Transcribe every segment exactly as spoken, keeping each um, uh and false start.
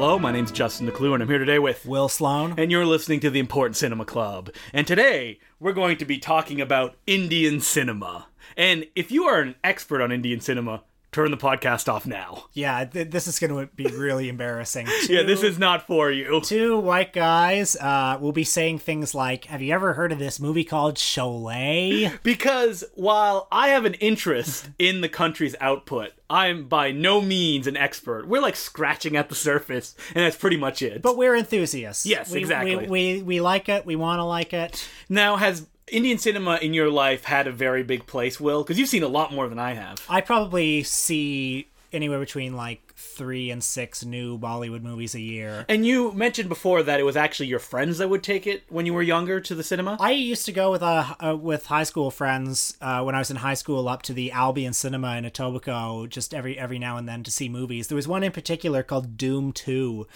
Hello, my name's Justin DeClue, and I'm here today with Will Sloan, and you're listening to the Important Cinema Club. And today, we're going to be talking about Indian cinema. And if you are an expert on Indian cinema, turn the podcast off now. Yeah, th- this is going to be really embarrassing. Two, yeah, this is not for you. Two white guys uh, will be saying things like, have you ever heard of this movie called Sholay? Because while I have an interest in the country's output, I'm by no means an expert. We're like scratching at the surface, and that's pretty much it. But we're enthusiasts. Yes, we, exactly. We, we, we like it. We want to like it. Now, has Indian cinema in your life had a very big place, Will? Because you've seen a lot more than I have. I probably see anywhere between like three and six new Bollywood movies a year. And you mentioned before that it was actually your friends that would take it when you were younger to the cinema? I used to go with uh, uh, with high school friends uh, when I was in high school up to the Albion Cinema in Etobicoke just every every now and then to see movies. There was one in particular called Dhoom two,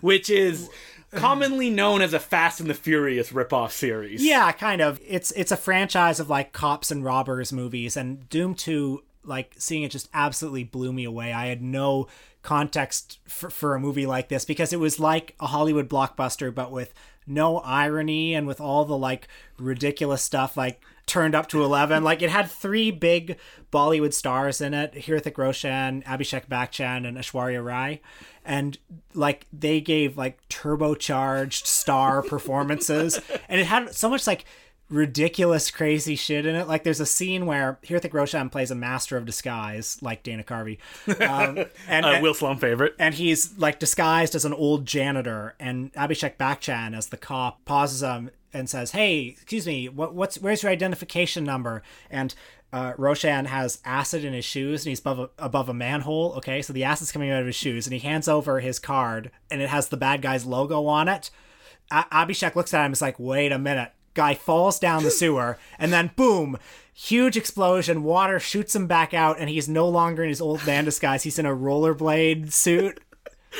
which is commonly known as a Fast and the Furious ripoff series. Yeah, kind of. It's it's a franchise of like cops and robbers movies, and Dhoom two, like seeing it just absolutely blew me away. I had no context for, for a movie like this because it was like a Hollywood blockbuster, but with no irony and with all the like ridiculous stuff like turned up to eleven. Like it had three big Bollywood stars in it: Hrithik Roshan, Abhishek Bachchan, and Aishwarya Rai. And like they gave like turbocharged star performances, and it had so much like ridiculous, crazy shit in it. Like there's a scene where Hrithik Roshan plays a master of disguise, like Dana Carvey, um, and uh, Will Sloan favorite. And he's like disguised as an old janitor, and Abhishek Bachchan as the cop pauses him and says, "Hey, excuse me, what, what's where's your identification number?" And Uh, Roshan has acid in his shoes and he's above a, above a manhole. Okay, so the acid's coming out of his shoes, and he hands over his card and it has the bad guy's logo on it. A- Abhishek looks at him and is like, wait a minute. Guy falls down the sewer, and then boom, huge explosion, water shoots him back out, and he's no longer in his old man disguise. He's in a rollerblade suit.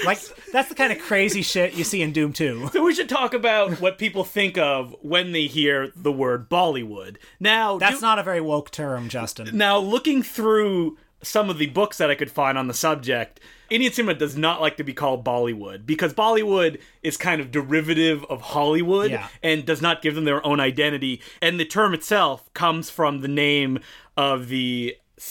Like, that's the kind of crazy shit you see in Dhoom two. So we should talk about what people think of when they hear the word Bollywood. Now, that's do- not a very woke term, Justin. Now, looking through some of the books that I could find on the subject, Indian cinema does not like to be called Bollywood because Bollywood is kind of derivative of Hollywood, yeah, and does not give them their own identity. And the term itself comes from the name of the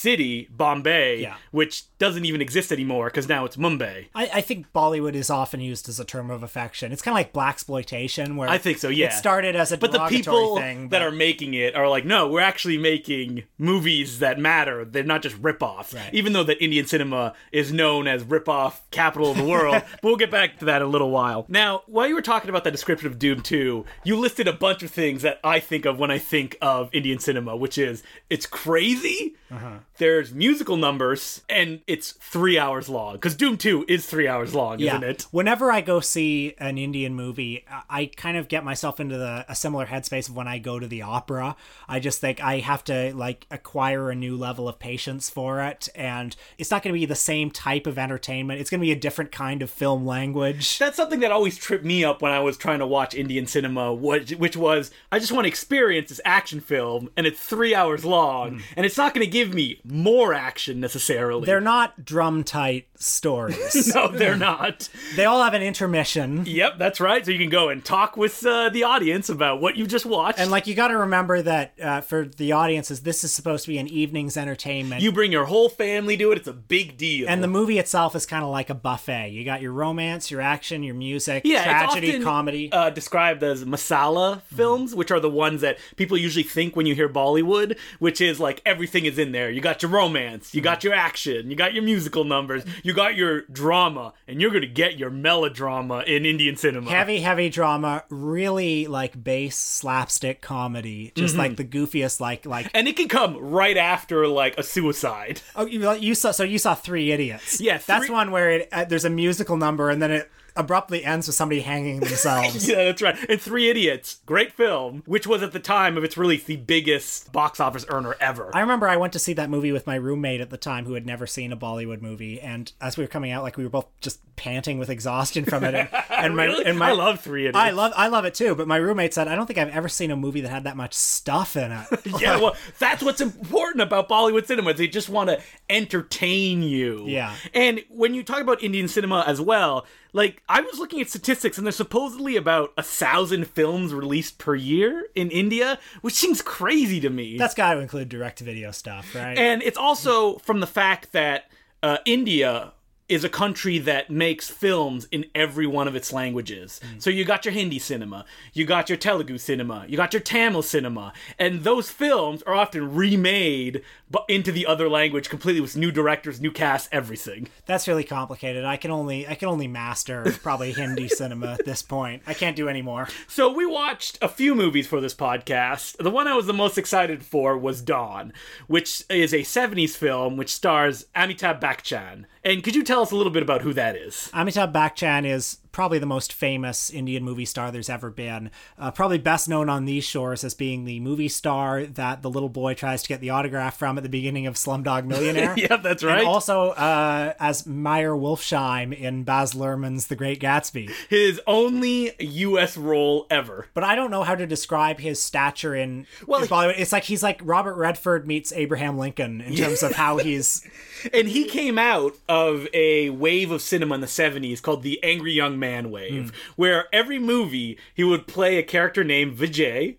city, Bombay, yeah, which doesn't even exist anymore because now it's Mumbai. I, I think Bollywood is often used as a term of affection. It's kind of like blaxploitation, where I think so, yeah. It started as a but derogatory thing. But the people thing, but... that are making it are like, no, we're actually making movies that matter. They're not just ripoffs. Right. Even though that Indian cinema is known as ripoff capital of the world. But we'll get back to that in a little while. Now, while you were talking about the description of Dhoom two, you listed a bunch of things that I think of when I think of Indian cinema, which is it's crazy. Uh-huh. There's musical numbers, and it's three hours long. Because Dhoom two is three hours long, yeah, isn't it? Whenever I go see an Indian movie, I kind of get myself into the a similar headspace of when I go to the opera. I just think I have to, like, acquire a new level of patience for it. And it's not going to be the same type of entertainment. It's going to be a different kind of film language. That's something that always tripped me up when I was trying to watch Indian cinema, which was, I just want to experience this action film, and it's three hours long, mm. and it's not going to give me more action necessarily. They're not drum tight stories. No, they're not. They all have an intermission. Yep, that's right. So you can go and talk with uh, the audience about what you just watched. And like, you got to remember that uh, for the audiences, this is supposed to be an evening's entertainment. You bring your whole family to it. It's a big deal. And the movie itself is kind of like a buffet. You got your romance, your action, your music, yeah, tragedy, it's often, comedy. Uh, described as masala films, mm-hmm, which are the ones that people usually think when you hear Bollywood, which is like everything is in there. You got your romance, you got your action, you got your musical numbers, you got your drama, and you're going to get your melodrama in Indian cinema. Heavy, heavy drama, really like base slapstick comedy, just mm-hmm, like the goofiest, like... like. And it can come right after like a suicide. Oh, you, you saw, so you saw Three Idiots. Yeah. Three... That's one where it, uh, there's a musical number and then it abruptly ends with somebody hanging themselves. Yeah, that's right. And Three Idiots, great film, which was at the time of its release the biggest box office earner ever. I remember I went to see that movie with my roommate at the time who had never seen a Bollywood movie, and as we were coming out, like, we were both just panting with exhaustion from it. And, and my, really? and my, I love Three Idiots. I love, I love it too, but my roommate said, I don't think I've ever seen a movie that had that much stuff in it. Yeah, well, that's what's important about Bollywood cinema. They just want to entertain you. Yeah. And when you talk about Indian cinema as well, Like, I was looking at statistics, and there's supposedly about a thousand films released per year in India, which seems crazy to me. That's got to include direct-to-video stuff, right? And it's also from the fact that uh, India is a country that makes films in every one of its languages. Mm. So you got your Hindi cinema, you got your Telugu cinema, you got your Tamil cinema, and those films are often remade into the other language completely with new directors, new casts, everything. That's really complicated. I can only I can only master probably Hindi cinema at this point. I can't do any more. So we watched a few movies for this podcast. The one I was the most excited for was Don, which is a seventies film which stars Amitabh Bachchan. And could you tell us a little bit about who that is? Amitabh Bachchan is probably the most famous Indian movie star there's ever been. Uh, probably best known on these shores as being the movie star that the little boy tries to get the autograph from at the beginning of Slumdog Millionaire. Yeah, that's right. And also uh, as Meyer Wolfsheim in Baz Luhrmann's The Great Gatsby. His only U S role ever. But I don't know how to describe his stature in, well, in Bollywood. It's like he's like Robert Redford meets Abraham Lincoln in terms of how he's... And he came out of a wave of cinema in the seventies called the Angry Young Man wave, mm. where every movie he would play a character named Vijay,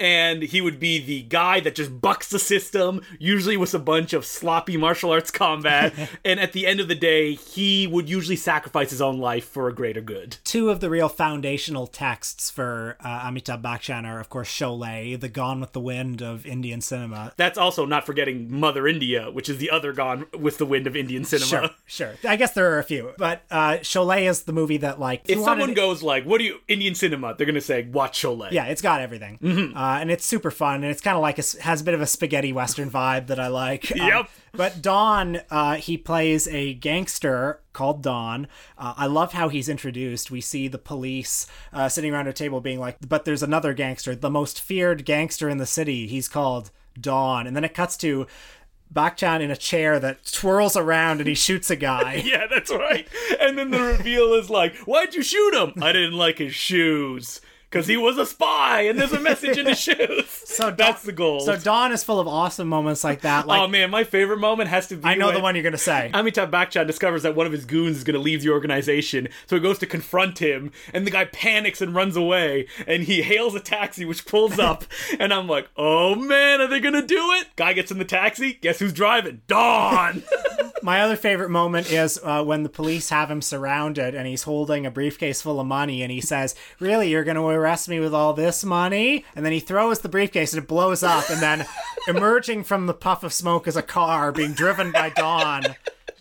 and he would be the guy that just bucks the system, usually with a bunch of sloppy martial arts combat, and at the end of the day he would usually sacrifice his own life for a greater good. Two of the real foundational texts for uh, Amitabh Bachchan are of course Sholay, the Gone with the Wind of Indian cinema. That's also not forgetting Mother India, which is the other Gone with the Wind of Indian cinema. Sure, sure. I guess there are a few, but uh, Sholay is the movie that Like, if someone wanted... goes like, what do you, Indian cinema, they're going to say, watch Sholay. Yeah, it's got everything. Mm-hmm. Uh, and it's super fun. And it's kind of like, a, has a bit of a spaghetti Western vibe that I like. Yep. Um, but Don, uh, he plays a gangster called Don. Uh, I love how he's introduced. We see the police uh, sitting around a table being like, but there's another gangster, the most feared gangster in the city. He's called Don. And then it cuts to Bachchan in a chair that twirls around and he shoots a guy. Yeah, that's right. And then the reveal is like, why'd you shoot him? I didn't like his shoes. Because he was a spy, and there's a message in his shoes. So Don, that's the goal. So Don is full of awesome moments like that. Like, oh, man, my favorite moment has to be I know when the one you're going to say. Amitabh Bachchan discovers that one of his goons is going to leave the organization, so he goes to confront him, and the guy panics and runs away, and he hails a taxi, which pulls up, and I'm like, oh, man, are they going to do it? Guy gets in the taxi. Guess who's driving? Don! My other favorite moment is uh, when the police have him surrounded, and he's holding a briefcase full of money, and he says, really, you're going to arrest me with all this money? And then he throws the briefcase and it blows up, and then emerging from the puff of smoke is a car being driven by Don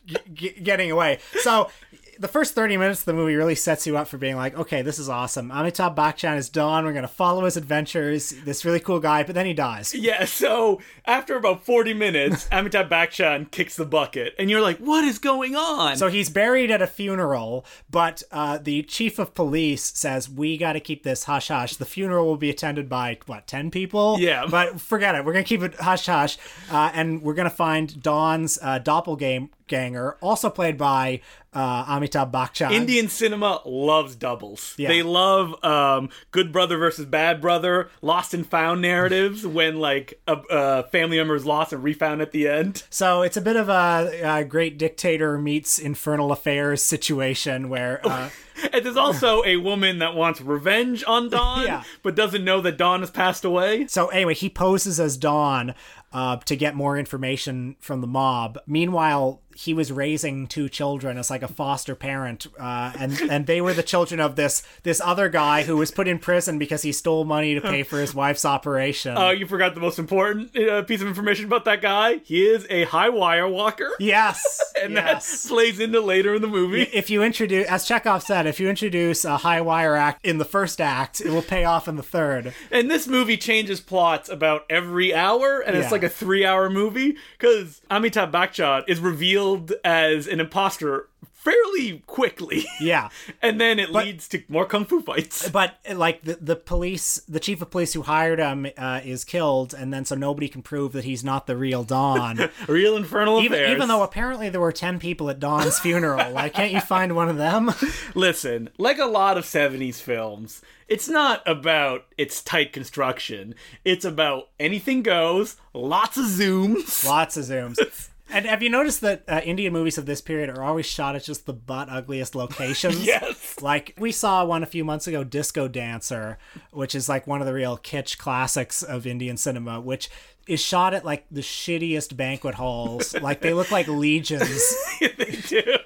g- g- getting away. So the first thirty minutes of the movie really sets you up for being like, okay, this is awesome. Amitabh Bachchan is Don. We're going to follow his adventures. This really cool guy, but then he dies. Yeah, so after about forty minutes, Amitabh Bachchan kicks the bucket. And you're like, what is going on? So he's buried at a funeral, but uh, the chief of police says, we got to keep this hush-hush. The funeral will be attended by, what, ten people? Yeah. But forget it. We're going to keep it hush-hush. Uh, and we're going to find Don's uh, doppelganger, also played by uh, Amitabh Bachchan. Indian cinema loves doubles. Yeah. They love um, Good Brother versus Bad Brother, lost and found narratives when like a, a family member is lost and refound at the end. So it's a bit of a, a Great Dictator meets Infernal Affairs situation where... Uh, and there's also a woman that wants revenge on Don, yeah. but doesn't know that Don has passed away. So anyway, he poses as Don uh, to get more information from the mob. Meanwhile, he was raising two children as like a foster parent, uh, and and they were the children of this this other guy who was put in prison because he stole money to pay for his wife's operation. Oh, uh, you forgot the most important uh, piece of information about that guy. He is a high wire walker. Yes, and yes. that plays into later in the movie. If you introduce, as Chekhov said, if you introduce a high wire act in the first act, it will pay off in the third. And this movie changes plots about every hour, and yeah. it's like a three-hour movie because Amitabh Bachchan is revealed as an imposter fairly quickly. Yeah. And then it but, leads to more kung fu fights. But like the, the police, the chief of police who hired him uh, is killed. And then so nobody can prove that he's not the real Don. Real Infernal even, Affairs. Even though apparently there were ten people at Don's funeral. Like, can't you find one of them? Listen, like a lot of seventies films, it's not about its tight construction. It's about anything goes, lots of zooms. Lots of zooms. And have you noticed that uh, Indian movies of this period are always shot at just the butt ugliest locations? Yes! Like, we saw one a few months ago, Disco Dancer, which is like one of the real kitsch classics of Indian cinema, which is shot at like the shittiest banquet halls. Like, they look like legions. Yeah, they do.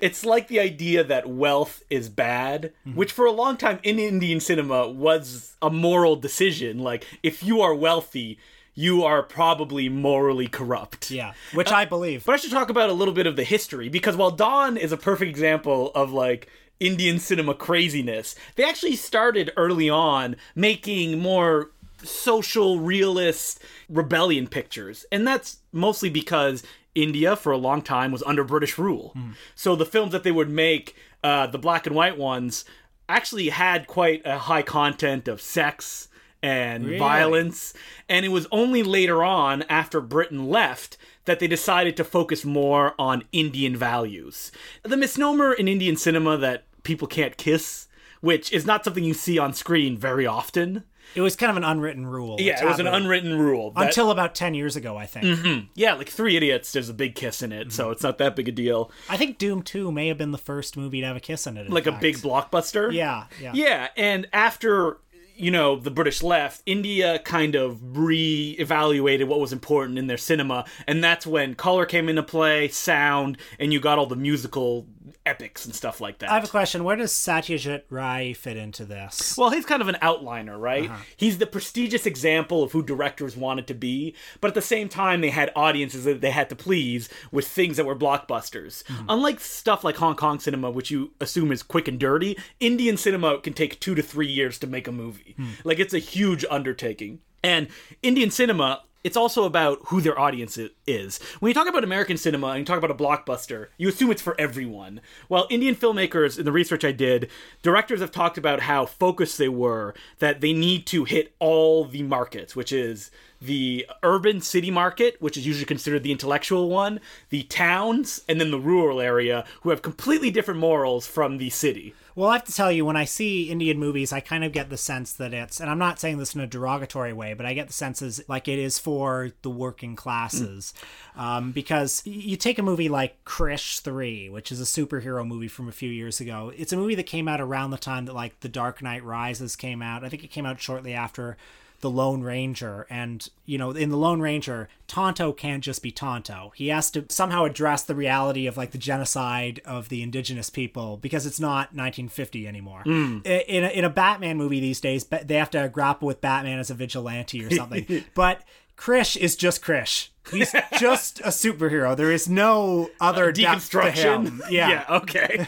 It's like the idea that wealth is bad, mm-hmm. which for a long time in Indian cinema was a moral decision. Like, if you are wealthy, you are probably morally corrupt. Yeah, which uh, I believe. But I should talk about a little bit of the history, because while Don is a perfect example of, like, Indian cinema craziness, they actually started early on making more social, realist rebellion pictures. And that's mostly because India, for a long time, was under British rule. Mm. So the films that they would make, uh, the black and white ones, actually had quite a high content of sex and really? violence. And it was only later on, after Britain left, that they decided to focus more on Indian values. The misnomer in Indian cinema that people can't kiss, which is not something you see on screen very often. It was kind of an unwritten rule. Yeah, it was an unwritten rule. That, until about ten years ago, I think. Mm-hmm. Yeah, like Three Idiots, there's a big kiss in it, mm-hmm. so it's not that big a deal. I think Dhoom two may have been the first movie to have a kiss in it, in Like fact. a big blockbuster? Yeah, yeah. Yeah, and after, you know, the British left, India kind of re-evaluated what was important in their cinema, and that's when color came into play, sound, and you got all the musical epics and stuff like that. I have a question. Where does Satyajit Rai fit into this? Well, he's kind of an outliner, right? Uh-huh. He's the prestigious example of who directors wanted to be, but at the same time, they had audiences that they had to please with things that were blockbusters. Mm-hmm. Unlike stuff like Hong Kong cinema, which you assume is quick and dirty, Indian cinema can take two to three years to make a movie. Mm-hmm. Like, it's a huge undertaking. And Indian cinema, it's also about who their audience is. When you talk about American cinema and you talk about a blockbuster, you assume it's for everyone. While Indian filmmakers, in the research I did, directors have talked about how focused they were, that they need to hit all the markets, which is the urban city market, which is usually considered the intellectual one, the towns, and then the rural area, who have completely different morals from the city. Well, I have to tell you, when I see Indian movies, I kind of get the sense that it's, and I'm not saying this in a derogatory way, but I get the sense is like it is for the working classes. Mm. Um, because you take a movie like Krish three, which is a superhero movie from a few years ago. It's a movie that came out around the time that like The Dark Knight Rises came out. I think it came out shortly after The Lone Ranger. And, you know, in The Lone Ranger, Tonto can't just be Tonto. He has to somehow address the reality of, like, the genocide of the indigenous people, because it's not nineteen fifty anymore. Mm. In a, in a Batman movie these days, they have to grapple with Batman as a vigilante or something. But Krish is just Krish. He's just a superhero. There is no other uh, depth to him. Yeah, yeah, okay.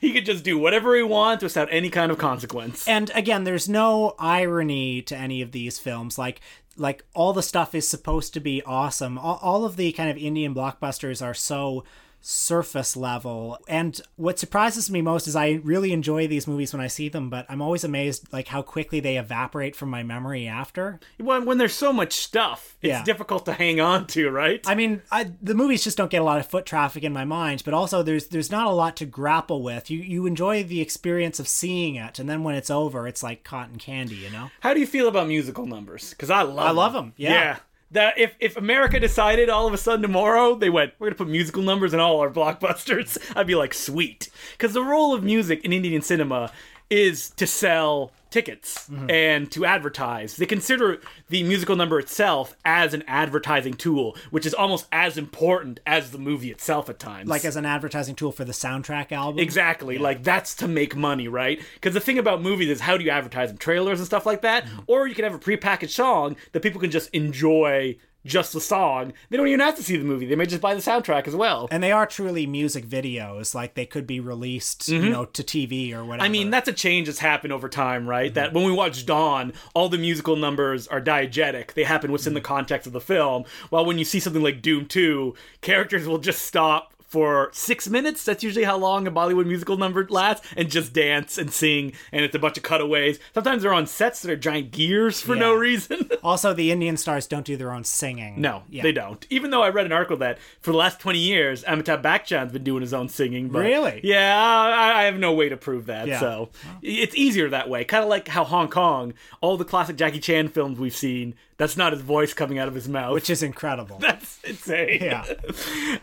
He could just do whatever he wants without any kind of consequence. And again, there's no irony to any of these films. Like, like all the stuff is supposed to be awesome. All, all of the kind of Indian blockbusters are so surface level. And what surprises me most is I really enjoy these movies when I see them, but I'm always amazed like how quickly they evaporate from my memory after. When, when there's so much stuff, it's yeah. difficult to hang on to, right? I mean, I, the movies just don't get a lot of foot traffic in my mind, but also there's there's not a lot to grapple with. You, you enjoy the experience of seeing it, and then when it's over, it's like cotton candy, you know? How do you feel about musical numbers? Because I love I them. love them, yeah. yeah. That if, if America decided all of a sudden tomorrow, they went, we're going to put musical numbers in all our blockbusters, I'd be like, sweet. Because the role of music in Indian cinema is to sell tickets mm-hmm. and to advertise. They consider the musical number itself as an advertising tool, which is almost as important as the movie itself at times. Like as an advertising tool for the soundtrack album? Exactly. Yeah. Like that's to make money, right? Because the thing about movies is how do you advertise them? Trailers and stuff like that? Mm-hmm. Or you can have a prepackaged song that people can just enjoy just the song. They don't even have to see the movie. They may just buy the soundtrack as well. And they are truly music videos. Like, they could be released, mm-hmm. you know, to T V or whatever. I mean, that's a change that's happened over time, right? Mm-hmm. That when we watch Dawn, all the musical numbers are diegetic. They happen within mm-hmm. the context of the film. While when you see something like Dhoom two, characters will just stop for six minutes. That's usually how long a Bollywood musical number lasts, and just dance and sing, and it's a bunch of cutaways. Sometimes they're on sets that are giant gears for yeah. no reason. Also, the Indian stars don't do their own singing. No, yeah. they don't. Even though I read an article that for the last twenty years, Amitabh Bachchan's been doing his own singing. But really? Yeah, I, I have no way to prove that. Yeah. So wow. It's easier that way. Kind of like how Hong Kong, all the classic Jackie Chan films we've seen, That's not his voice coming out of his mouth. Which is incredible. That's insane. Yeah.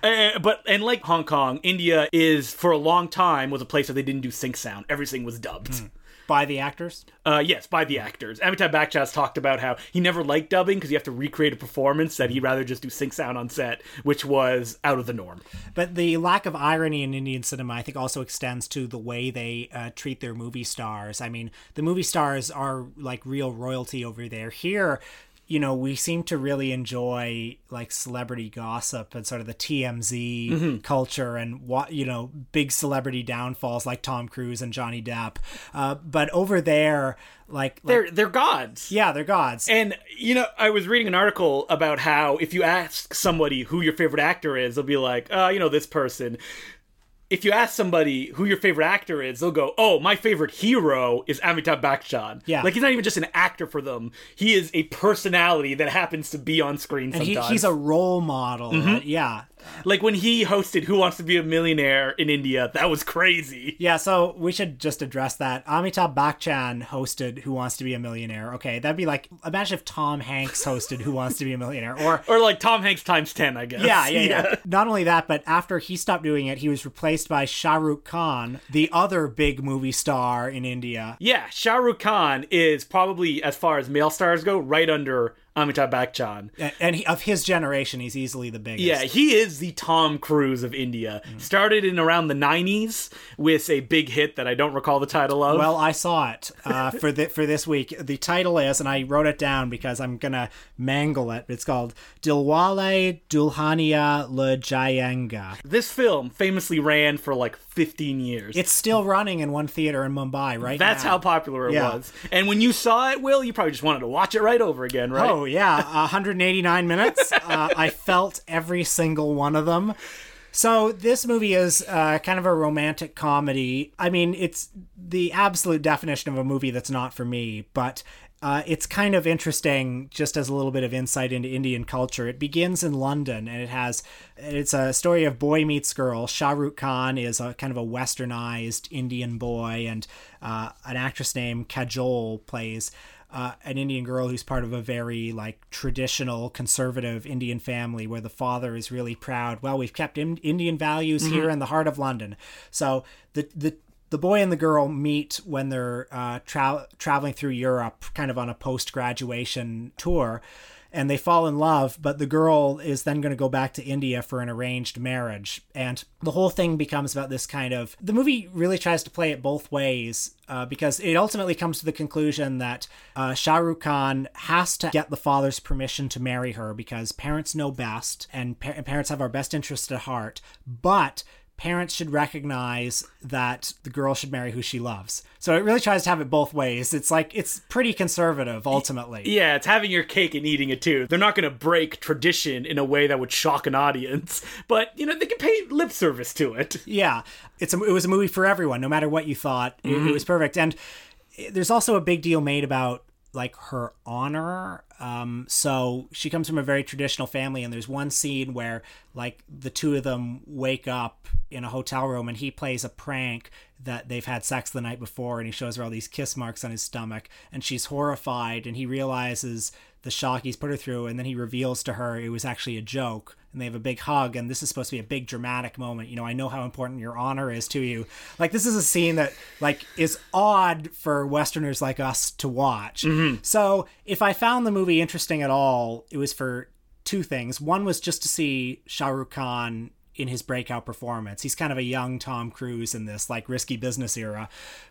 uh, but, and like Hong Kong, India is, for a long time, was a place that they didn't do sync sound. Everything was dubbed. Mm. By the actors? Uh, yes, by the actors. Amitabh Bachchan's talked about how he never liked dubbing because you have to recreate a performance, that he'd rather just do sync sound on set, which was out of the norm. But the lack of irony in Indian cinema, I think, also extends to the way they uh, treat their movie stars. I mean, the movie stars are like real royalty over there. Here, you know, we seem to really enjoy like celebrity gossip and sort of the T M Z mm-hmm. culture and, you know, big celebrity downfalls like Tom Cruise and Johnny Depp. Uh, but over there, like, like they're they're gods. Yeah, they're gods. And, you know, I was reading an article about how if you ask somebody who your favorite actor is, they'll be like, oh, you know, this person. If you ask somebody who your favorite actor is, they'll go, oh, my favorite hero is Amitabh Bachchan. Yeah. Like, he's not even just an actor for them. He is a personality that happens to be on screen and sometimes. He, he's a role model. Mm-hmm. Right? Yeah. Like, when he hosted Who Wants to Be a Millionaire in India, that was crazy. Yeah, so we should just address that. Amitabh Bachchan hosted Who Wants to Be a Millionaire. Okay, that'd be like, imagine if Tom Hanks hosted Who Wants to Be a Millionaire. Or or like Tom Hanks times ten, I guess. Yeah, yeah, yeah, yeah. Not only that, but after he stopped doing it, he was replaced by Shah Rukh Khan, the other big movie star in India. Yeah, Shah Rukh Khan is probably, as far as male stars go, right under Amitabh Bachchan. And he, of his generation, he's easily the biggest. Yeah, he is the Tom Cruise of India. Mm. Started in around the nineties with a big hit that I don't recall the title of. Well, I saw it uh, for, the, for this week. The title is, and I wrote it down because I'm going to mangle it, it's called Dilwale Dulhania Le Jayenge. This film famously ran for like fifteen years. It's still running in one theater in Mumbai right That's now. That's how popular it yeah. was. And when you saw it, Will, you probably just wanted to watch it right over again, right? Oh, Oh, yeah, one hundred eighty-nine minutes. Uh, I felt every single one of them. So this movie is uh, kind of a romantic comedy. I mean, it's the absolute definition of a movie that's not for me, but uh, it's kind of interesting just as a little bit of insight into Indian culture. It begins in London, and it has it's a story of boy meets girl. Shah Rukh Khan is a kind of a westernized Indian boy, and uh, an actress named Kajol plays Uh, an Indian girl who's part of a very like traditional conservative Indian family where the father is really proud. Well, we've kept in- Indian values mm-hmm. here in the heart of London. So the the the boy and the girl meet when they're uh, tra- traveling through Europe, kind of on a post-graduation tour. And they fall in love, but the girl is then going to go back to India for an arranged marriage. And the whole thing becomes about this kind of... The movie really tries to play it both ways uh, because it ultimately comes to the conclusion that uh, Shah Rukh Khan has to get the father's permission to marry her because parents know best and pa- parents have our best interests at heart. But parents should recognize that the girl should marry who she loves. So it really tries to have it both ways. It's like, it's pretty conservative, ultimately. Yeah, it's having your cake and eating it, too. They're not going to break tradition in a way that would shock an audience, but, you know, they can pay lip service to it. Yeah, it's a, it was a movie for everyone, no matter what you thought. Mm-hmm. It, it was perfect. And there's also a big deal made about, like, her honor. Um, so she comes from a very traditional family, and there's one scene where, like, the two of them wake up in a hotel room, and he plays a prank that they've had sex the night before, and he shows her all these kiss marks on his stomach, and she's horrified, and he realizes the shock he's put her through, and then he reveals to her it was actually a joke, and they have a big hug, and this is supposed to be a big dramatic moment. You know, I know how important your honor is to you. Like, this is a scene that, like, is odd for Westerners like us to watch. Mm-hmm. So if I found the movie interesting at all, it was for two things. One was just to see Shah Rukh Khan in his breakout performance. He's kind of a young Tom Cruise in this, like, Risky Business era.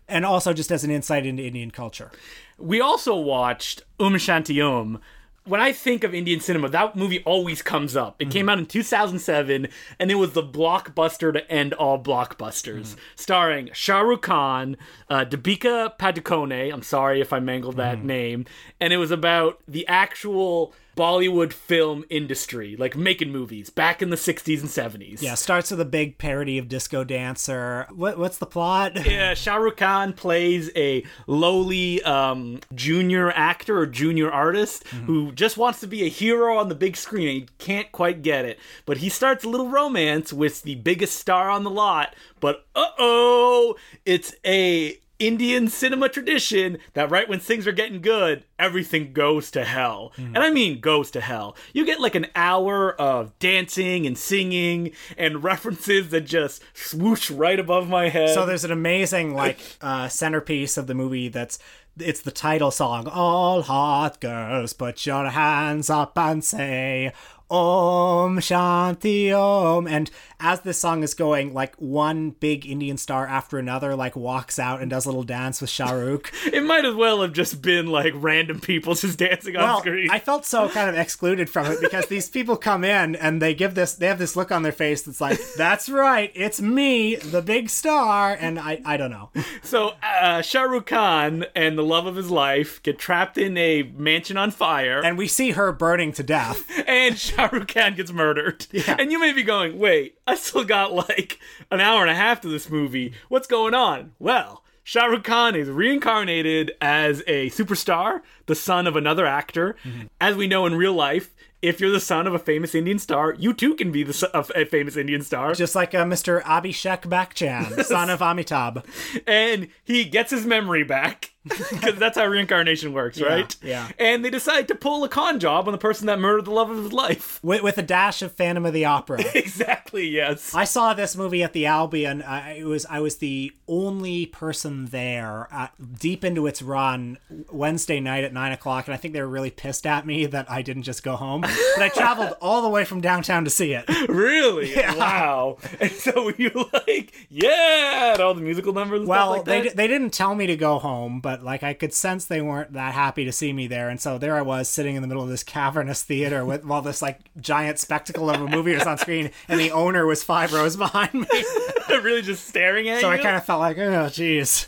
And also just as an insight into Indian culture. We also watched Om Shanti Om. When I think of Indian cinema, that movie always comes up. It mm-hmm. came out in two thousand seven, and it was the blockbuster to end all blockbusters. Mm-hmm. Starring Shah Rukh Khan, uh, Deepika Padukone, I'm sorry if I mangled that mm-hmm. name, and it was about the actual Bollywood film industry, like making movies back in the sixties and seventies. Yeah, starts with a big parody of Disco Dancer. What, what's the plot? Yeah, Shah Rukh Khan plays a lowly um, junior actor or junior artist mm-hmm. who just wants to be a hero on the big screen and he can't quite get it. But he starts a little romance with the biggest star on the lot. But uh-oh, it's a Indian cinema tradition that right when things are getting good, everything goes to hell. Mm. And I mean goes to hell. You get like an hour of dancing and singing and references that just swoosh right above my head. So there's an amazing like uh, centerpiece of the movie that's it's the title song, "All Hot Girls, Put Your Hands Up and Say Om Shanti Om," and as this song is going, like one big Indian star after another like walks out and does a little dance with Shah Rukh. It might as well have just been like random people just dancing well, on screen. I felt so kind of excluded from it because these people come in and they give this they have this look on their face that's like, that's right, it's me, the big star, and I, I don't know. So uh, Shah Rukh Khan and the love of his life get trapped in a mansion on fire. And we see her burning to death. And Shah Shah Rukh Khan gets murdered. Yeah. And you may be going, wait, I still got like an hour and a half to this movie. What's going on? Well, Shah Rukh Khan is reincarnated as a superstar, the son of another actor. Mm-hmm. As we know in real life, if you're the son of a famous Indian star, you too can be the son of a famous Indian star. Just like uh, Mister Abhishek Bachchan, son of Amitabh. And he gets his memory back. Because that's how reincarnation works, right? Yeah, yeah. And they decide to pull a con job on the person that murdered the love of his life. With, with a dash of Phantom of the Opera. Exactly, yes. I saw this movie at the Albion. I, it was, I was the only person there uh, deep into its run Wednesday night at nine o'clock. And I think they were really pissed at me that I didn't just go home. But I traveled all the way from downtown to see it. Really? Yeah. Wow. And so were you like, yeah, and all the musical numbers and well, stuff like that? Well, they, they didn't tell me to go home, but... But, like, I could sense they weren't that happy to see me there. And so there I was sitting in the middle of this cavernous theater with while this, like, giant spectacle of a movie was on screen. And the owner was five rows behind me. Really just staring at so you? So I kind of felt like, oh, jeez.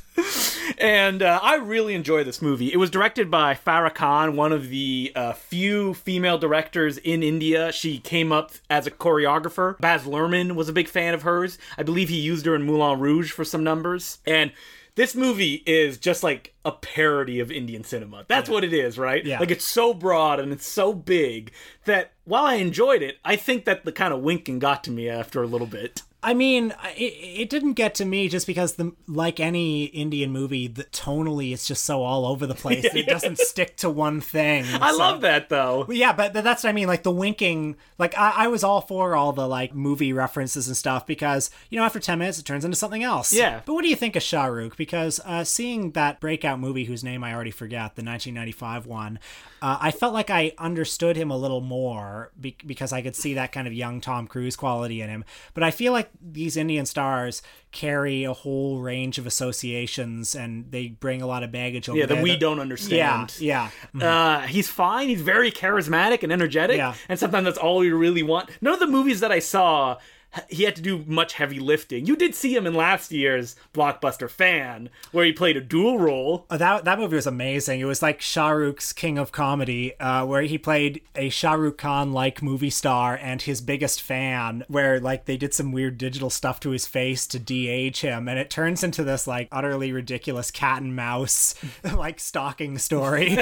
And uh, I really enjoy this movie. It was directed by Farah Khan, one of the uh, few female directors in India. She came up as a choreographer. Baz Luhrmann was a big fan of hers. I believe he used her in Moulin Rouge for some numbers. And... this movie is just like a parody of Indian cinema. That's yeah. what it is, right? Yeah. Like it's so broad and it's so big that while I enjoyed it, I think that the kind of winking got to me after a little bit. I mean, it, it didn't get to me just because, the like any Indian movie, the, tonally it's just so all over the place. It doesn't stick to one thing. I so. love that, though. Yeah, but that's what I mean. Like, the winking... Like, I, I was all for all the, like, movie references and stuff because, you know, after ten minutes, it turns into something else. Yeah. But what do you think of Shah Rukh? Because uh, seeing that breakout movie, whose name I already forget, the nineteen ninety-five one, uh, I felt like I understood him a little more be- because I could see that kind of young Tom Cruise quality in him. But I feel like these Indian stars carry a whole range of associations and they bring a lot of baggage over yeah, that there. we don't understand. Yeah, yeah. Mm-hmm. Uh, he's fine. He's very charismatic and energetic. Yeah. And sometimes that's all we really want. None of the movies that I saw... he had to do much heavy lifting. You did see him in last year's blockbuster Fan, where he played a dual role. Oh, that that movie was amazing. It was like Shah Rukh's King of Comedy, uh, where he played a Shah Rukh Khan-like movie star and his biggest fan, where like they did some weird digital stuff to his face to de-age him, and it turns into this like utterly ridiculous cat and mouse like stalking story.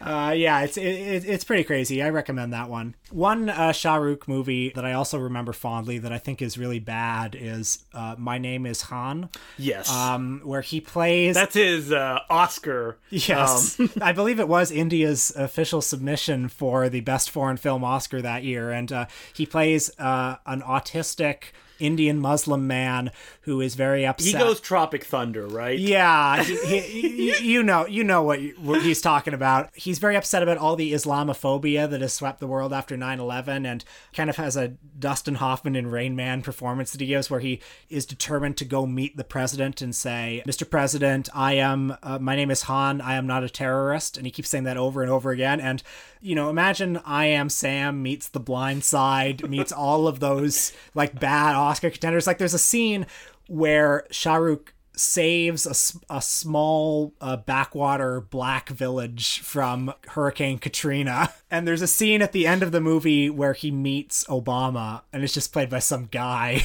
Uh, yeah, it's it, it's pretty crazy. I recommend that one. One uh, Shah Rukh movie that I also remember fondly that I think is really bad is uh, My Name is Khan. Yes. Um, where he plays... That's his uh, Oscar. Yes. Um... I believe it was India's official submission for the Best Foreign Film Oscar that year. And uh, he plays uh, an autistic... Indian Muslim man who is very upset. He goes Tropic Thunder, right? Yeah, he, he, he, you know, you know what, what he's talking about. He's very upset about all the Islamophobia that has swept the world after nine eleven, and kind of has a Dustin Hoffman in Rain Man performance that he gives, where he is determined to go meet the president and say, "Mister President, I am. Uh, my name is Khan. I am not a terrorist." And he keeps saying that over and over again. And you know, imagine I Am Sam meets The Blind Side meets all of those like bad Oscar contenders. Like there's a scene where Shah Rukh saves a, a small uh, backwater black village from Hurricane Katrina. And there's a scene at the end of the movie where he meets Obama and it's just played by some guy.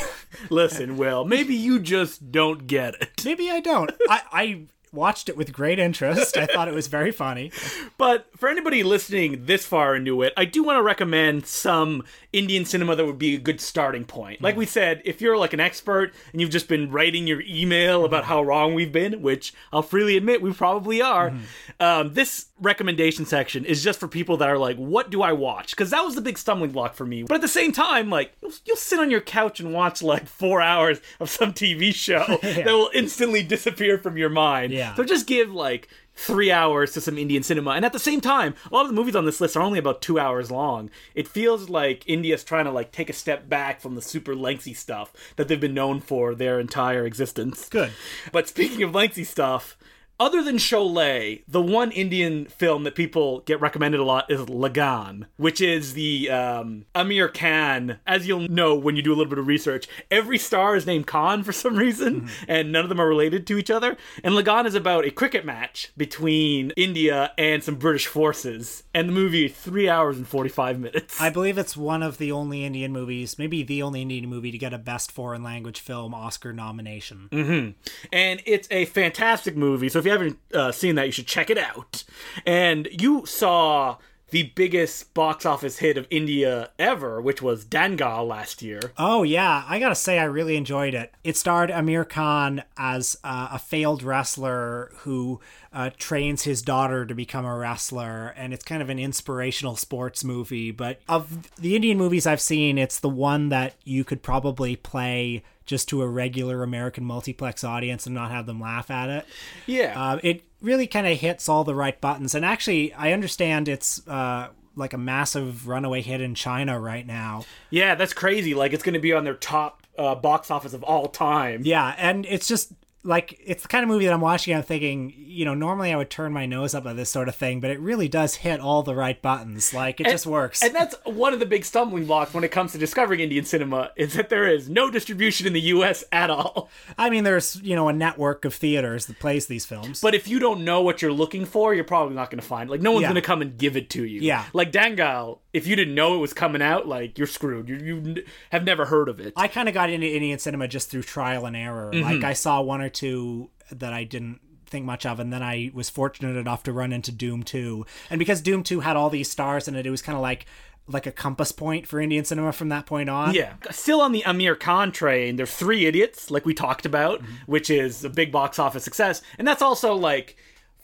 Listen, Will, maybe you just don't get it. Maybe I don't. I, I watched it with great interest. I thought it was very funny. But for anybody listening this far into it, I do want to recommend some Indian cinema that would be a good starting point. Like we said, if you're like an expert and you've just been writing your email about how wrong we've been, which I'll freely admit we probably are, mm-hmm. um, this recommendation section is just for people that are like, what do I watch? Because that was the big stumbling block for me. But at the same time, like, you'll, you'll sit on your couch and watch like four hours of some T V show yeah. that will instantly disappear from your mind. Yeah. So just give like three hours to some Indian cinema. And at the same time, a lot of the movies on this list are only about two hours long. It feels like India's trying to like take a step back from the super lengthy stuff that they've been known for their entire existence. Good. But speaking of lengthy stuff, other than Sholay, the one Indian film that people get recommended a lot is Lagaan, which is the um, Aamir Khan. As you'll know when you do a little bit of research, every star is named Khan for some reason, mm. and none of them are related to each other. And Lagaan is about a cricket match between India and some British forces. And the movie is three hours and forty-five minutes. I believe it's one of the only Indian movies, maybe the only Indian movie, to get a Best Foreign Language Film Oscar nomination. Mm-hmm. And it's a fantastic movie. So if you haven't uh, seen that, you should check it out. And you saw the biggest box office hit of India ever, which was Dangal last year. Oh, yeah. I gotta say, I really enjoyed it. It starred Aamir Khan as uh, a failed wrestler who uh, trains his daughter to become a wrestler. And it's kind of an inspirational sports movie. But of the Indian movies I've seen, it's the one that you could probably play just to a regular American multiplex audience and not have them laugh at it. Yeah. Uh, it really kind of hits all the right buttons. And actually, I understand it's uh, like a massive runaway hit in China right now. Yeah, that's crazy. Like, it's going to be on their top uh, box office of all time. Yeah, and it's just like, it's the kind of movie that I'm watching and I'm thinking, you know, normally I would turn my nose up at this sort of thing, but it really does hit all the right buttons. Like, it and, just works. And that's one of the big stumbling blocks when it comes to discovering Indian cinema, is that there is no distribution in the U S at all. I mean, there's, you know, a network of theaters that plays these films. But if you don't know what you're looking for, you're probably not going to find it. Like, no one's yeah. going to come and give it to you. Yeah. Like, Dangal, if you didn't know it was coming out, like, you're screwed. You, you have never heard of it. I kind of got into Indian cinema just through trial and error. Mm-hmm. Like, I saw one or two that I didn't think much of, and then I was fortunate enough to run into Dhoom two. And because Dhoom two had all these stars in it, it was kind of like like a compass point for Indian cinema from that point on. Yeah. Still on the Aamir Khan train, there's Three Idiots, like we talked about, mm-hmm. which is a big box office success. And that's also like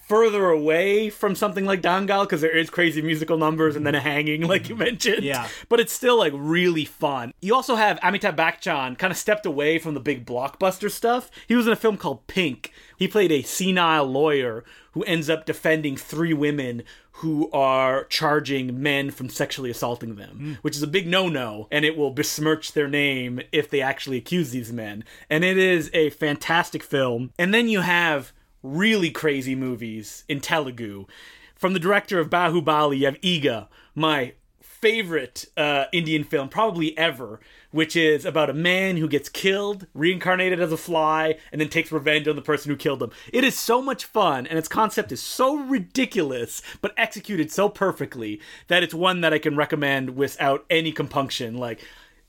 further away from something like Dangal, because there is crazy musical numbers and then a hanging, like you mentioned. Yeah. But it's still, like, really fun. You also have Amitabh Bachchan kind of stepped away from the big blockbuster stuff. He was in a film called Pink. He played a senile lawyer who ends up defending three women who are charging men from sexually assaulting them, mm. which is a big no-no, and it will besmirch their name if they actually accuse these men. And it is a fantastic film. And then you have really crazy movies in Telugu. From the director of Bahubali, you have Iga, my favorite uh, Indian film probably ever, which is about a man who gets killed, reincarnated as a fly, and then takes revenge on the person who killed him. It is so much fun, and its concept is so ridiculous, but executed so perfectly that it's one that I can recommend without any compunction. Like,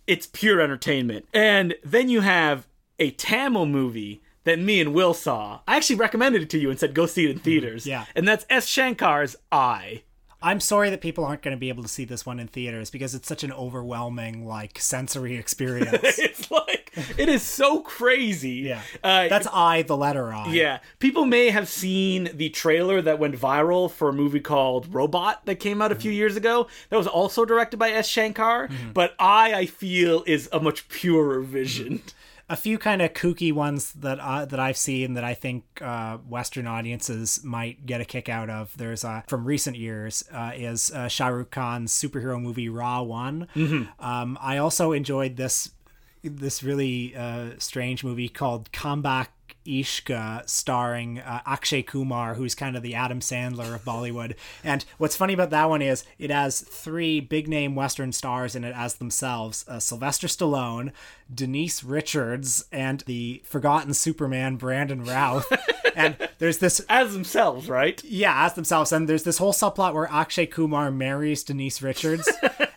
it's pure entertainment. And then you have a Tamil movie that me and Will saw. I actually recommended it to you and said, go see it in theaters. Yeah. And that's S. Shankar's I. I'm sorry that people aren't going to be able to see this one in theaters because it's such an overwhelming, like, sensory experience. It's like, it is so crazy. Yeah. Uh, that's I, the letter I. Yeah. People may have seen the trailer that went viral for a movie called Robot that came out a mm-hmm. few years ago. That was also directed by S. Shankar. Mm-hmm. But I, I feel, is a much purer vision. Mm-hmm. A few kind of kooky ones that uh, that I've seen that I think uh, Western audiences might get a kick out of. There's uh, from recent years uh, is uh, Shah Rukh Khan's superhero movie Ra one. Mm-hmm. Um, I also enjoyed this this really uh, strange movie called Comeback Ishka, starring uh, Akshay Kumar, who's kind of the Adam Sandler of Bollywood. And what's funny about that one is it has three big name Western stars in it as themselves: uh, Sylvester Stallone, Denise Richards, and the forgotten Superman Brandon Routh. And there's this as themselves, right? Yeah, as themselves. And there's this whole subplot where Akshay Kumar marries Denise Richards,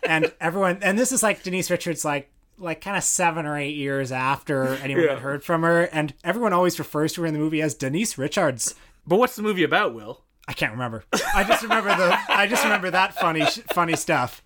and everyone. And this is like Denise Richards, like. like kind of seven or eight years after anyone yeah. had heard from her. And everyone always refers to her in the movie as Denise Richards. But what's the movie about, Will? I can't remember. I just remember the. I just remember that funny, funny stuff.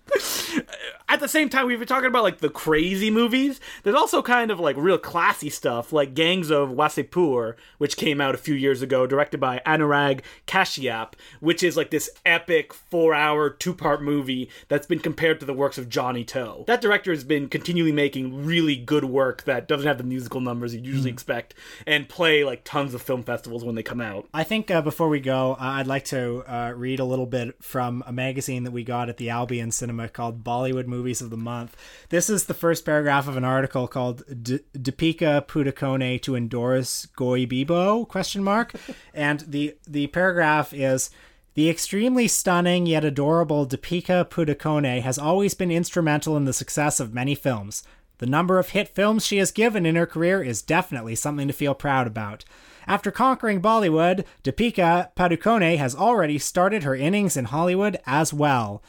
At the same time, we've been talking about like the crazy movies. There's also kind of like real classy stuff, like Gangs of Wasseypur, which came out a few years ago, directed by Anurag Kashyap, which is like this epic four-hour two-part movie that's been compared to the works of Johnny Toe. That director has been continually making really good work that doesn't have the musical numbers you usually mm. expect, and play like tons of film festivals when they come out. I think uh, before we go, uh, I'd like. Like to uh, read a little bit from a magazine that we got at the Albion Cinema called Bollywood Movies of the Month. This is the first paragraph of an article called Deepika Padukone to endorse Goy Bibo? Question mark. And the the paragraph is: the extremely stunning yet adorable Deepika Padukone has always been instrumental in the success of many films. The number of hit films she has given in her career is definitely something to feel proud about. After conquering Bollywood, Deepika Padukone has already started her innings in Hollywood as well.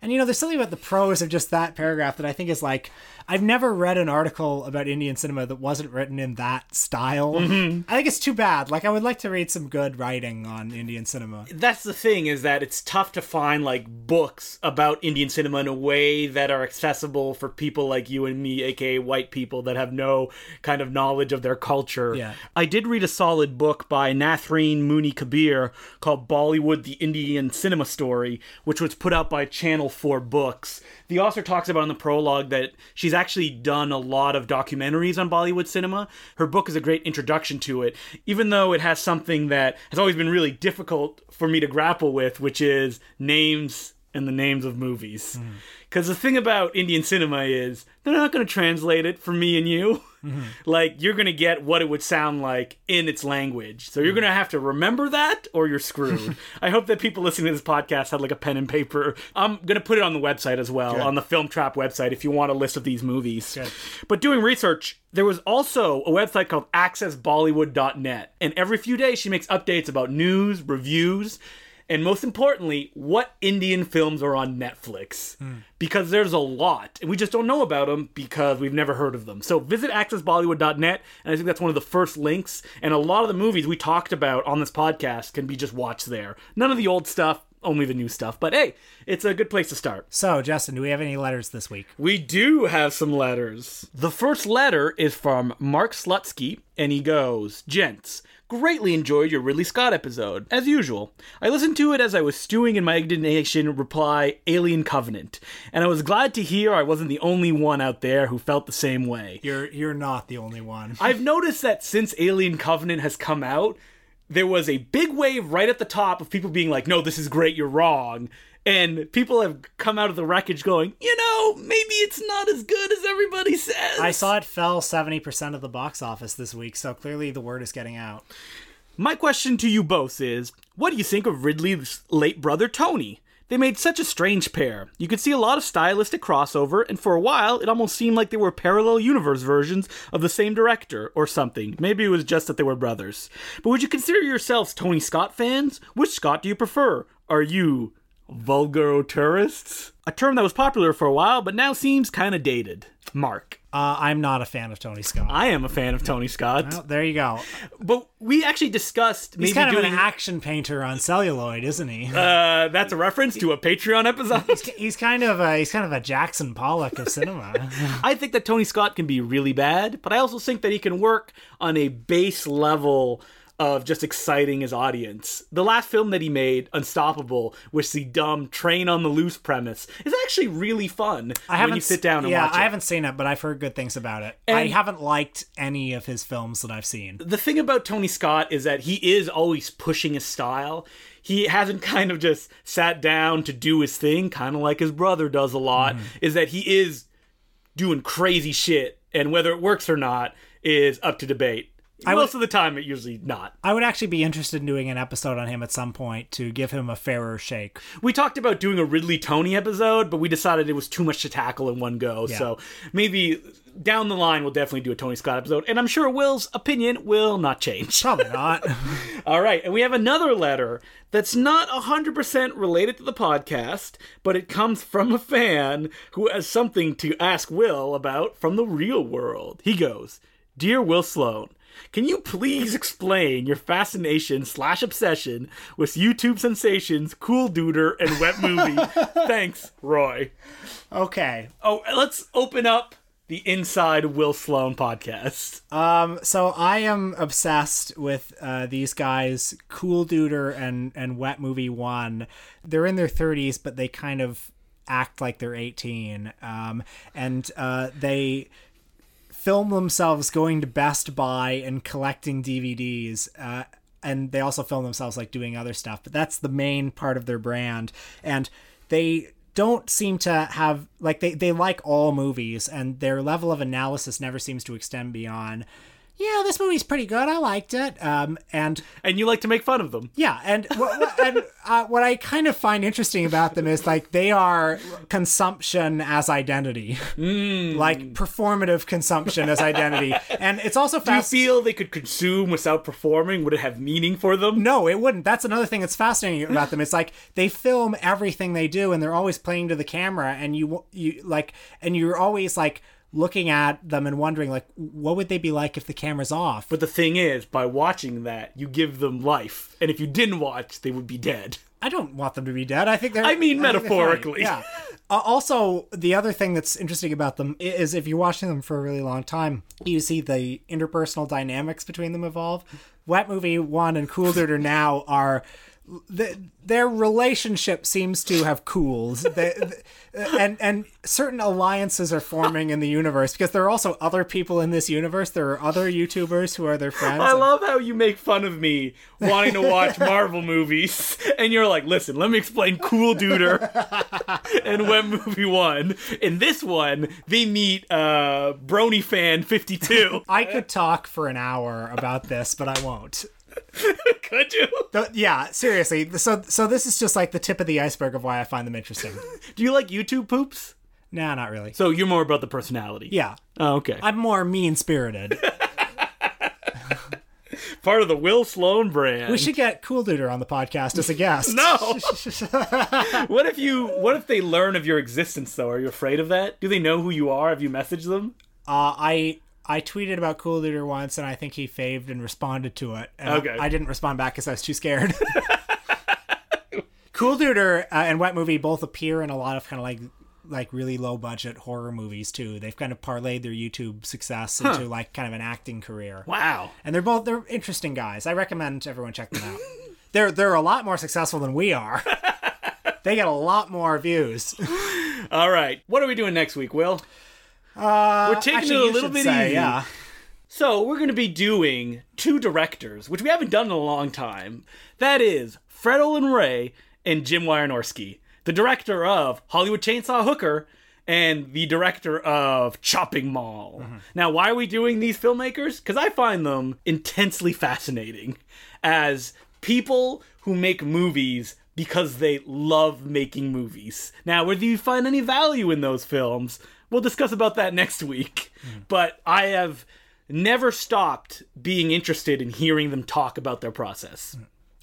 And, you know, there's something about the prose of just that paragraph that I think is like, I've never read an article about Indian cinema that wasn't written in that style. Mm-hmm. I think it's too bad. Like, I would like to read some good writing on Indian cinema. That's the thing, is that it's tough to find, like, books about Indian cinema in a way that are accessible for people like you and me, a k a white people, that have no kind of knowledge of their culture. Yeah. I did read a solid book by Nathreen Mooney Kabir called Bollywood, the Indian Cinema Story, which was put out by Channel four Books. The author talks about in the prologue that she's actually done a lot of documentaries on Bollywood cinema. Her book is a great introduction to it, even though it has something that has always been really difficult for me to grapple with, which is names and the names of movies. Because mm. the thing about Indian cinema is they're not going to translate it for me and you. Mm-hmm. Like, you're going to get what it would sound like in its language. So you're mm. going to have to remember that or you're screwed. I hope that people listening to this podcast had, like, a pen and paper. I'm going to put it on the website as well, Good. on the Film Trap website, if you want a list of these movies. Good. But doing research, there was also a website called Access Bollywood dot net. And every few days, she makes updates about news, reviews, and most importantly, what Indian films are on Netflix. Mm. Because there's a lot. And we just don't know about them because we've never heard of them. So visit Access Bollywood dot net. And I think that's one of the first links. And a lot of the movies we talked about on this podcast can be just watched there. None of the old stuff, only the new stuff. But hey, it's a good place to start. So, Justin, do we have any letters this week? We do have some letters. The first letter is from Mark Slutsky. And he goes, "Gents, greatly enjoyed your Ridley Scott episode, as usual. I listened to it as I was stewing in my indignation reply, Alien Covenant. And I was glad to hear I wasn't the only one out there who felt the same way." You're you're not the only one. I've noticed that since Alien Covenant has come out, there was a big wave right at the top of people being like, "No, this is great, you're wrong." And people have come out of the wreckage going, you know, maybe it's not as good as everybody says. I saw it fell seventy percent of the box office this week, so clearly the word is getting out. My question to you both is, what do you think of Ridley's late brother, Tony? They made such a strange pair. You could see a lot of stylistic crossover, and for a while, it almost seemed like they were parallel universe versions of the same director or something. Maybe it was just that they were brothers. But would you consider yourselves Tony Scott fans? Which Scott do you prefer? Are you vulgar tourists? A term that was popular for a while, but now seems kind of dated. Mark. Uh, I'm not a fan of Tony Scott. I am a fan of Tony Scott. Well, there you go. But we actually discussed maybe He's kind doing... of an action painter on celluloid, isn't he? Uh, that's a reference to a Patreon episode. He's kind of a, he's kind of a Jackson Pollock of cinema. I think that Tony Scott can be really bad, but I also think that he can work on a base level of just exciting his audience. The last film that he made, Unstoppable, with the dumb train on the loose premise, is actually really fun I haven't when you sit down and yeah, watch it. Yeah, I haven't seen it, but I've heard good things about it. And I haven't liked any of his films that I've seen. The thing about Tony Scott is that he is always pushing his style. He hasn't kind of just sat down to do his thing, kind of like his brother does a lot, mm. is that he is doing crazy shit, and whether it works or not is up to debate. I Most would, of the time, it usually not. I would actually be interested in doing an episode on him at some point to give him a fairer shake. We talked about doing a Ridley-Tony episode, but we decided it was too much to tackle in one go. Yeah. So maybe down the line, we'll definitely do a Tony Scott episode. And I'm sure Will's opinion will not change. Probably not. All right. And we have another letter that's not one hundred percent related to the podcast, but it comes from a fan who has something to ask Will about from the real world. He goes, "Dear Will Sloan, Can you please explain your fascination slash obsession with YouTube sensations, Cool Duder, and Wet Movie? Thanks, Roy. Okay. Oh, let's open up the Inside Will Sloan podcast. Um, so I am obsessed with uh, these guys, Cool Duder and, and Wet Movie One. They're in their thirties, but they kind of act like they're eighteen. Um, and uh, they... film themselves going to Best Buy and collecting D V Ds, uh, and they also film themselves like doing other stuff, but that's the main part of their brand. And they don't seem to have like they, they like all movies, and their level of analysis never seems to extend beyond, yeah, this movie's pretty good, I liked it. Um, and and you like to make fun of them. Yeah, and, what, and uh, what I kind of find interesting about them is like they are consumption as identity, mm. like performative consumption as identity. And it's also fast- do you feel they could consume without performing? Would it have meaning for them? No, it wouldn't. That's another thing that's fascinating about them. It's like they film everything they do, and they're always playing to the camera, and you you like, and you're always like. looking at them and wondering, like, what would they be like if the camera's off? But the thing is, by watching that, you give them life. And if you didn't watch, they would be dead. I don't want them to be dead. I think they're... I mean, I metaphorically. Yeah. uh, also, the other thing that's interesting about them is if you're watching them for a really long time, you see the interpersonal dynamics between them evolve. Wet Movie One and Cool Duder now are... The, their relationship seems to have cooled, they, the, and and certain alliances are forming in the universe, because there are also other people in this universe. There are other YouTubers who are their friends. I and... love how you make fun of me wanting to watch Marvel movies, and you're like, listen, let me explain Cool Duder and Wet Movie One. In this one, they meet uh, Brony Fan fifty-two. I could talk for an hour about this, but I won't. Could you? The, yeah, seriously. So so this is just like the tip of the iceberg of why I find them interesting. Do you like YouTube poops? Nah, not really. So you're more about the personality? Yeah. Oh, okay. I'm more mean-spirited. Part of the Will Sloan brand. We should get Cool Duder on the podcast as a guest. No! What if you? What if they learn of your existence, though? Are you afraid of that? Do they know who you are? Have you messaged them? Uh, I... I tweeted about Cool Duder once, and I think he faved and responded to it. And okay. I, I didn't respond back because I was too scared. Cool Duder uh, and Wet Movie both appear in a lot of kind of like like really low budget horror movies too. They've kind of parlayed their YouTube success huh. into like kind of an acting career. Wow! And they're both they're interesting guys. I recommend everyone check them out. they're they're a lot more successful than we are. They get a lot more views. All right, what are we doing next week, Will? Uh, we're taking actually, it a little bit say, easy. Yeah. So we're going to be doing two directors, which we haven't done in a long time. That is Fred Olen Ray and Jim Wynorski, the director of Hollywood Chainsaw Hooker and the director of Chopping Mall. Mm-hmm. Now, why are we doing these filmmakers? Because I find them intensely fascinating as people who make movies because they love making movies. Now, whether you find any value in those films... we'll discuss about that next week. Mm. But I have never stopped being interested in hearing them talk about their process.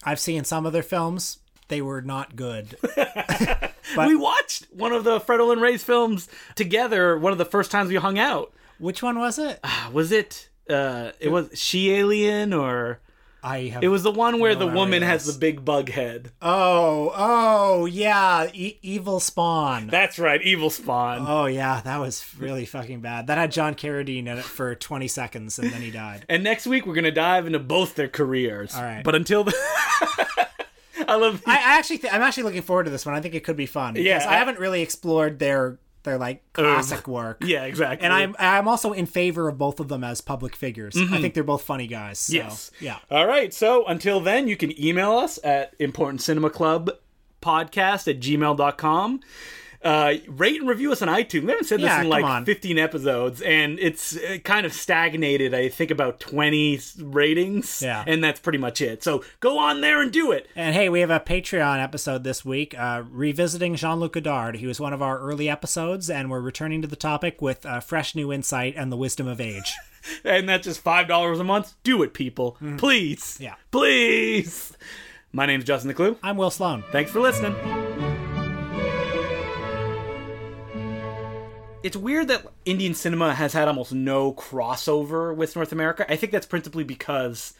I've seen some of their films. They were not good. But we watched one of the Fred Olen Ray's films together one of the first times we hung out. Which one was it? Uh, was it... Uh, it was She Alien or... I have it was the one where no the woman has the big bug head. Oh, oh, yeah. E- Evil Spawn. That's right. Evil Spawn. Oh, yeah. That was really fucking bad. That had John Carradine in it for twenty seconds and then he died. And next week, we're going to dive into both their careers. All right. But until then... I love... I, I actually th- I'm actually looking forward to this one. I think it could be fun. Yeah. I, I haven't really explored their... they're like classic um, work. Yeah, exactly. And I'm I'm also in favor of both of them as public figures. Mm-hmm. I think they're both funny guys. So, yes. Yeah. All right. So until then, you can email us at Important Cinema Club Podcast at gmail dot com. Uh, rate and review us on iTunes. We haven't said yeah, this in like on. fifteen episodes, and it's kind of stagnated. I think about twenty ratings, yeah. And that's pretty much it. So go on there and do it. And hey, we have a Patreon episode this week, uh, revisiting Jean-Luc Godard. He was one of our early episodes, and we're returning to the topic with uh, fresh new insight and the wisdom of age. And that's just five dollars a month. Do it, people. Mm-hmm. Please. Yeah. Please. My name's Justin DeClue. I'm Will Sloan. Thanks for listening. It's weird that Indian cinema has had almost no crossover with North America. I think that's principally because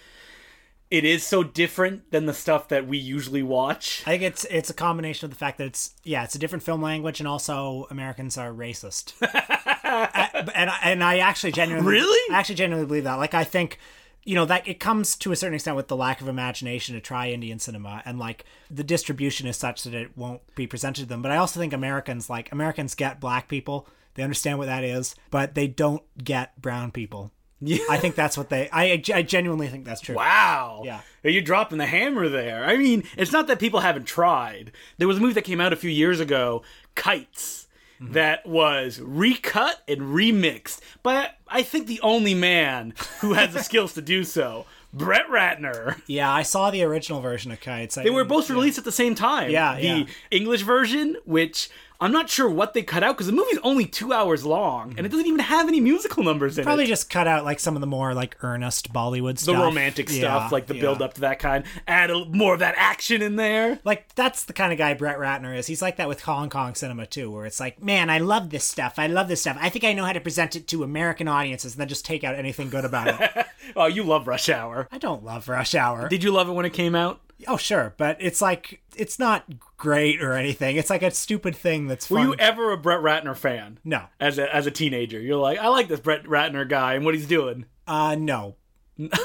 it is so different than the stuff that we usually watch. I think it's it's a combination of the fact that it's, yeah, it's a different film language, and also Americans are racist. I, and, and I actually genuinely... Really? I actually genuinely believe that. Like, I think... You know, that it comes to a certain extent with the lack of imagination to try Indian cinema, and like the distribution is such that it won't be presented to them. But I also think Americans, like Americans get black people. They understand what that is, but they don't get brown people. Yeah. I think that's what they, I, I genuinely think that's true. Wow. Yeah. Are you dropping the hammer there? I mean, it's not that people haven't tried. There was a movie that came out a few years ago, Kites. Mm-hmm. That was recut and remixed by, I think, the only man who has the skills to do so, Brett Ratner. Yeah, I saw the original version of Kites. I they were both released yeah. at the same time. Yeah, The yeah. English version, which I'm not sure what they cut out, because the movie's only two hours long, and it doesn't even have any musical numbers in Probably it. Probably just cut out like some of the more like earnest Bollywood stuff. The romantic yeah, stuff, like the yeah. build up to that kind. Add a, more of that action in there. Like, that's the kind of guy Brett Ratner is. He's like that with Hong Kong cinema too, where it's like, man, I love this stuff. I love this stuff. I think I know how to present it to American audiences, and then just take out anything good about it. Oh, you love Rush Hour. I don't love Rush Hour. Did you love it when it came out? Oh, sure, but it's like, it's not great or anything. It's like a stupid thing that's fun. Were you ever a Brett Ratner fan? No. As a as a teenager, you're like, I like this Brett Ratner guy and what he's doing. Uh, no. I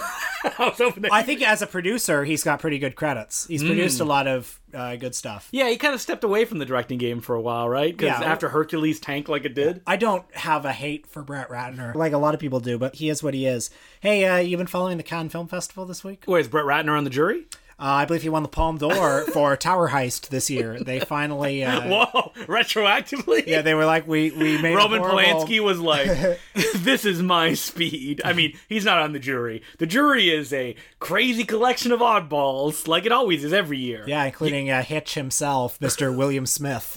was hoping that I think as a producer, he's got pretty good credits. He's mm. produced a lot of uh, good stuff. Yeah, he kind of stepped away from the directing game for a while, right? Because yeah. after Hercules tanked like it did. I don't have a hate for Brett Ratner, like a lot of people do, but he is what he is. Hey, uh, you been following the Cannes Film Festival this week? Wait, is Brett Ratner on the jury? Uh, I believe he won the Palme d'Or for Tower Heist this year. They finally... Uh, Whoa! Retroactively? Yeah, they were like, we, we made Roman horrible... Polanski was like, this is my speed. I mean, he's not on the jury. The jury is a crazy collection of oddballs, like it always is every year. Yeah, including uh, Hitch himself, Mister William Smith.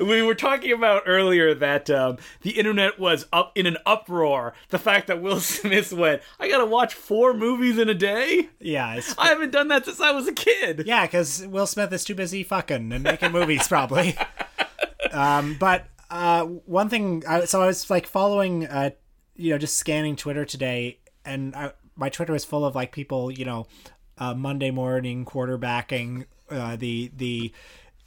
We were talking about earlier that um, the internet was up in an uproar. The fact that Will Smith went, I gotta watch four movies in a day? Yeah. It's... I haven't done that since I was a kid. Yeah, because Will Smith is too busy fucking and making movies, probably. Um, but uh, one thing, I, so I was like following, uh, you know, just scanning Twitter today, and I, my Twitter was full of like people, you know, uh, Monday morning quarterbacking uh, the the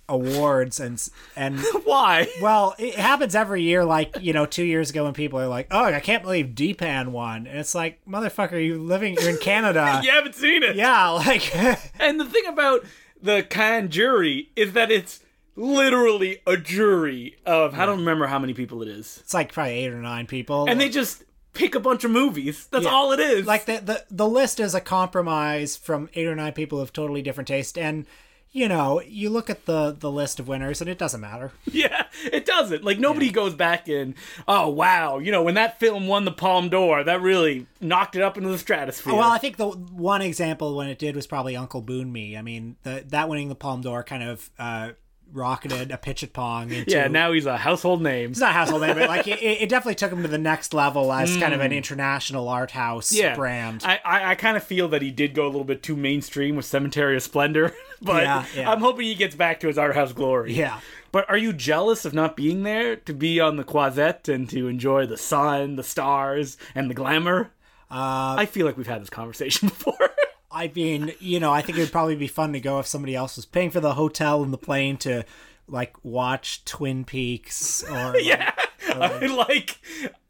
awards and and why? Well, it happens every year. Like, you know, two years ago when people are like, "Oh, I can't believe D-Pan won," and it's like, motherfucker, you living you're in Canada. You haven't seen it. Yeah, like. And the thing about the Cannes jury is that it's literally a jury of yeah. I don't remember how many people it is. It's like probably eight or nine people, and like, they just pick a bunch of movies. That's yeah. all it is. Like the, the the list is a compromise from eight or nine people of totally different taste and. You know, you look at the, the list of winners and it doesn't matter. Yeah, it doesn't. Like, nobody yeah. goes back and, oh, wow, you know, when that film won the Palme d'Or, that really knocked it up into the stratosphere. Well, I think the one example when it did was probably Uncle Boon Me. I mean, the, that winning the Palme d'Or kind of uh, rocketed a pitch at Pong. Into, yeah, now he's a household name. It's not a household name, but like, it, it definitely took him to the next level as mm. kind of an international art house yeah. brand. I, I, I kind of feel that he did go a little bit too mainstream with Cemetery of Splendor. But yeah, yeah. I'm hoping he gets back to his art house glory. Yeah. But are you jealous of not being there to be on the Croisette and to enjoy the sun, the stars, and the glamour? Uh, I feel like we've had this conversation before. I mean, you know, I think it would probably be fun to go if somebody else was paying for the hotel and the plane to, like, watch Twin Peaks. Or yeah. Like, or I mean, like,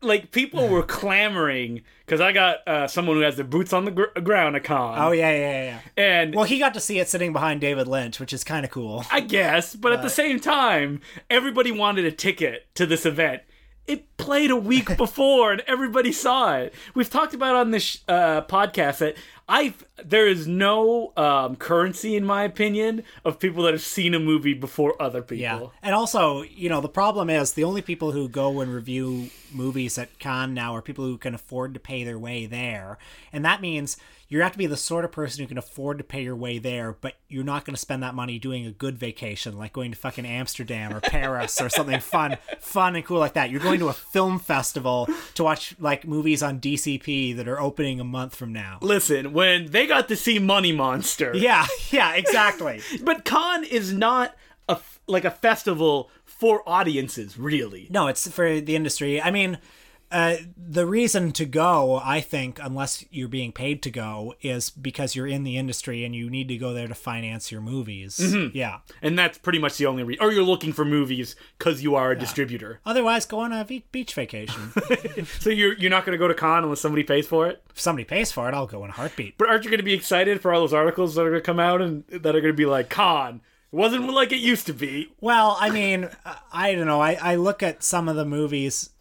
like people were clamoring because I got uh, someone who has their boots on the gr- ground a con. Oh, yeah, yeah, yeah. And well, he got to see it sitting behind David Lynch, which is kind of cool. I guess. But, but at the same time, everybody wanted a ticket to this event. It played a week before and everybody saw it. We've talked about on this uh, podcast that I there is no um, currency, in my opinion, of people that have seen a movie before other people. Yeah. And also, you know, the problem is the only people who go and review movies at Cannes now are people who can afford to pay their way there. And that means you have to be the sort of person who can afford to pay your way there, but you're not going to spend that money doing a good vacation, like going to fucking Amsterdam or Paris or something fun fun and cool like that. You're going to a film festival to watch, like, movies on D C P that are opening a month from now. Listen, when they got to see Money Monster. Yeah, yeah, exactly. But Cannes is not, a like, a festival for audiences, really. No, it's for the industry. I mean, uh, the reason to go, I think, unless you're being paid to go, is because you're in the industry and you need to go there to finance your movies. Mm-hmm. Yeah. And that's pretty much the only reason. Or you're looking for movies because you are a yeah. distributor. Otherwise, go on a beach vacation. So you're, you're not going to go to con unless somebody pays for it? If somebody pays for it, I'll go in a heartbeat. But aren't you going to be excited for all those articles that are going to come out and that are going to be like, con? It wasn't like it used to be. Well, I mean, I don't know. I, I look at some of the movies.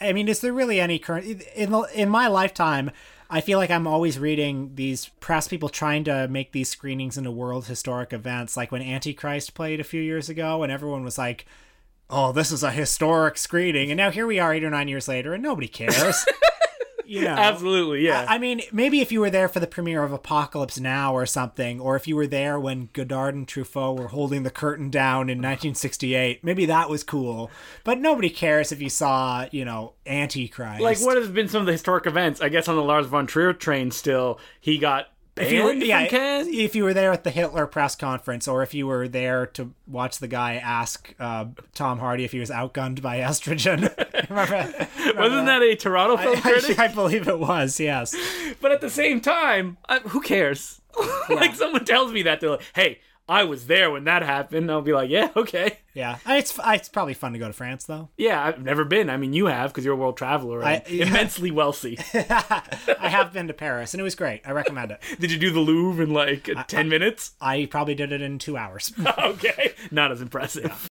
I mean, is there really any current... In, in my lifetime, I feel like I'm always reading these press people trying to make these screenings into world historic events. Like when Antichrist played a few years ago and everyone was like, oh, this is a historic screening. And now here we are eight or nine years later and nobody cares. You know, absolutely, yeah. I mean, maybe if you were there for the premiere of Apocalypse Now or something, or if you were there when Godard and Truffaut were holding the curtain down in nineteen sixty-eight, maybe that was cool. But nobody cares if you saw, you know, Antichrist. Like, what has been some of the historic events? I guess on the Lars von Trier train still, he got... If you, were, yeah, if you were there at the Hitler press conference, or if you were there to watch the guy ask uh, Tom Hardy if he was outgunned by estrogen. remember, remember Wasn't that, that a Toronto film I, critic? I, I believe it was, yes. But at the same time, I, who cares? Yeah. Like, someone tells me that, they're like, hey, I was there when that happened. I'll be like, yeah, okay. Yeah. It's it's probably fun to go to France, though. Yeah, I've never been. I mean, you have, because you're a world traveler. I, yeah. Immensely wealthy. I have been to Paris, and it was great. I recommend it. Did you do the Louvre in, like, I, ten I, minutes? I probably did it in two hours. Okay. Not as impressive.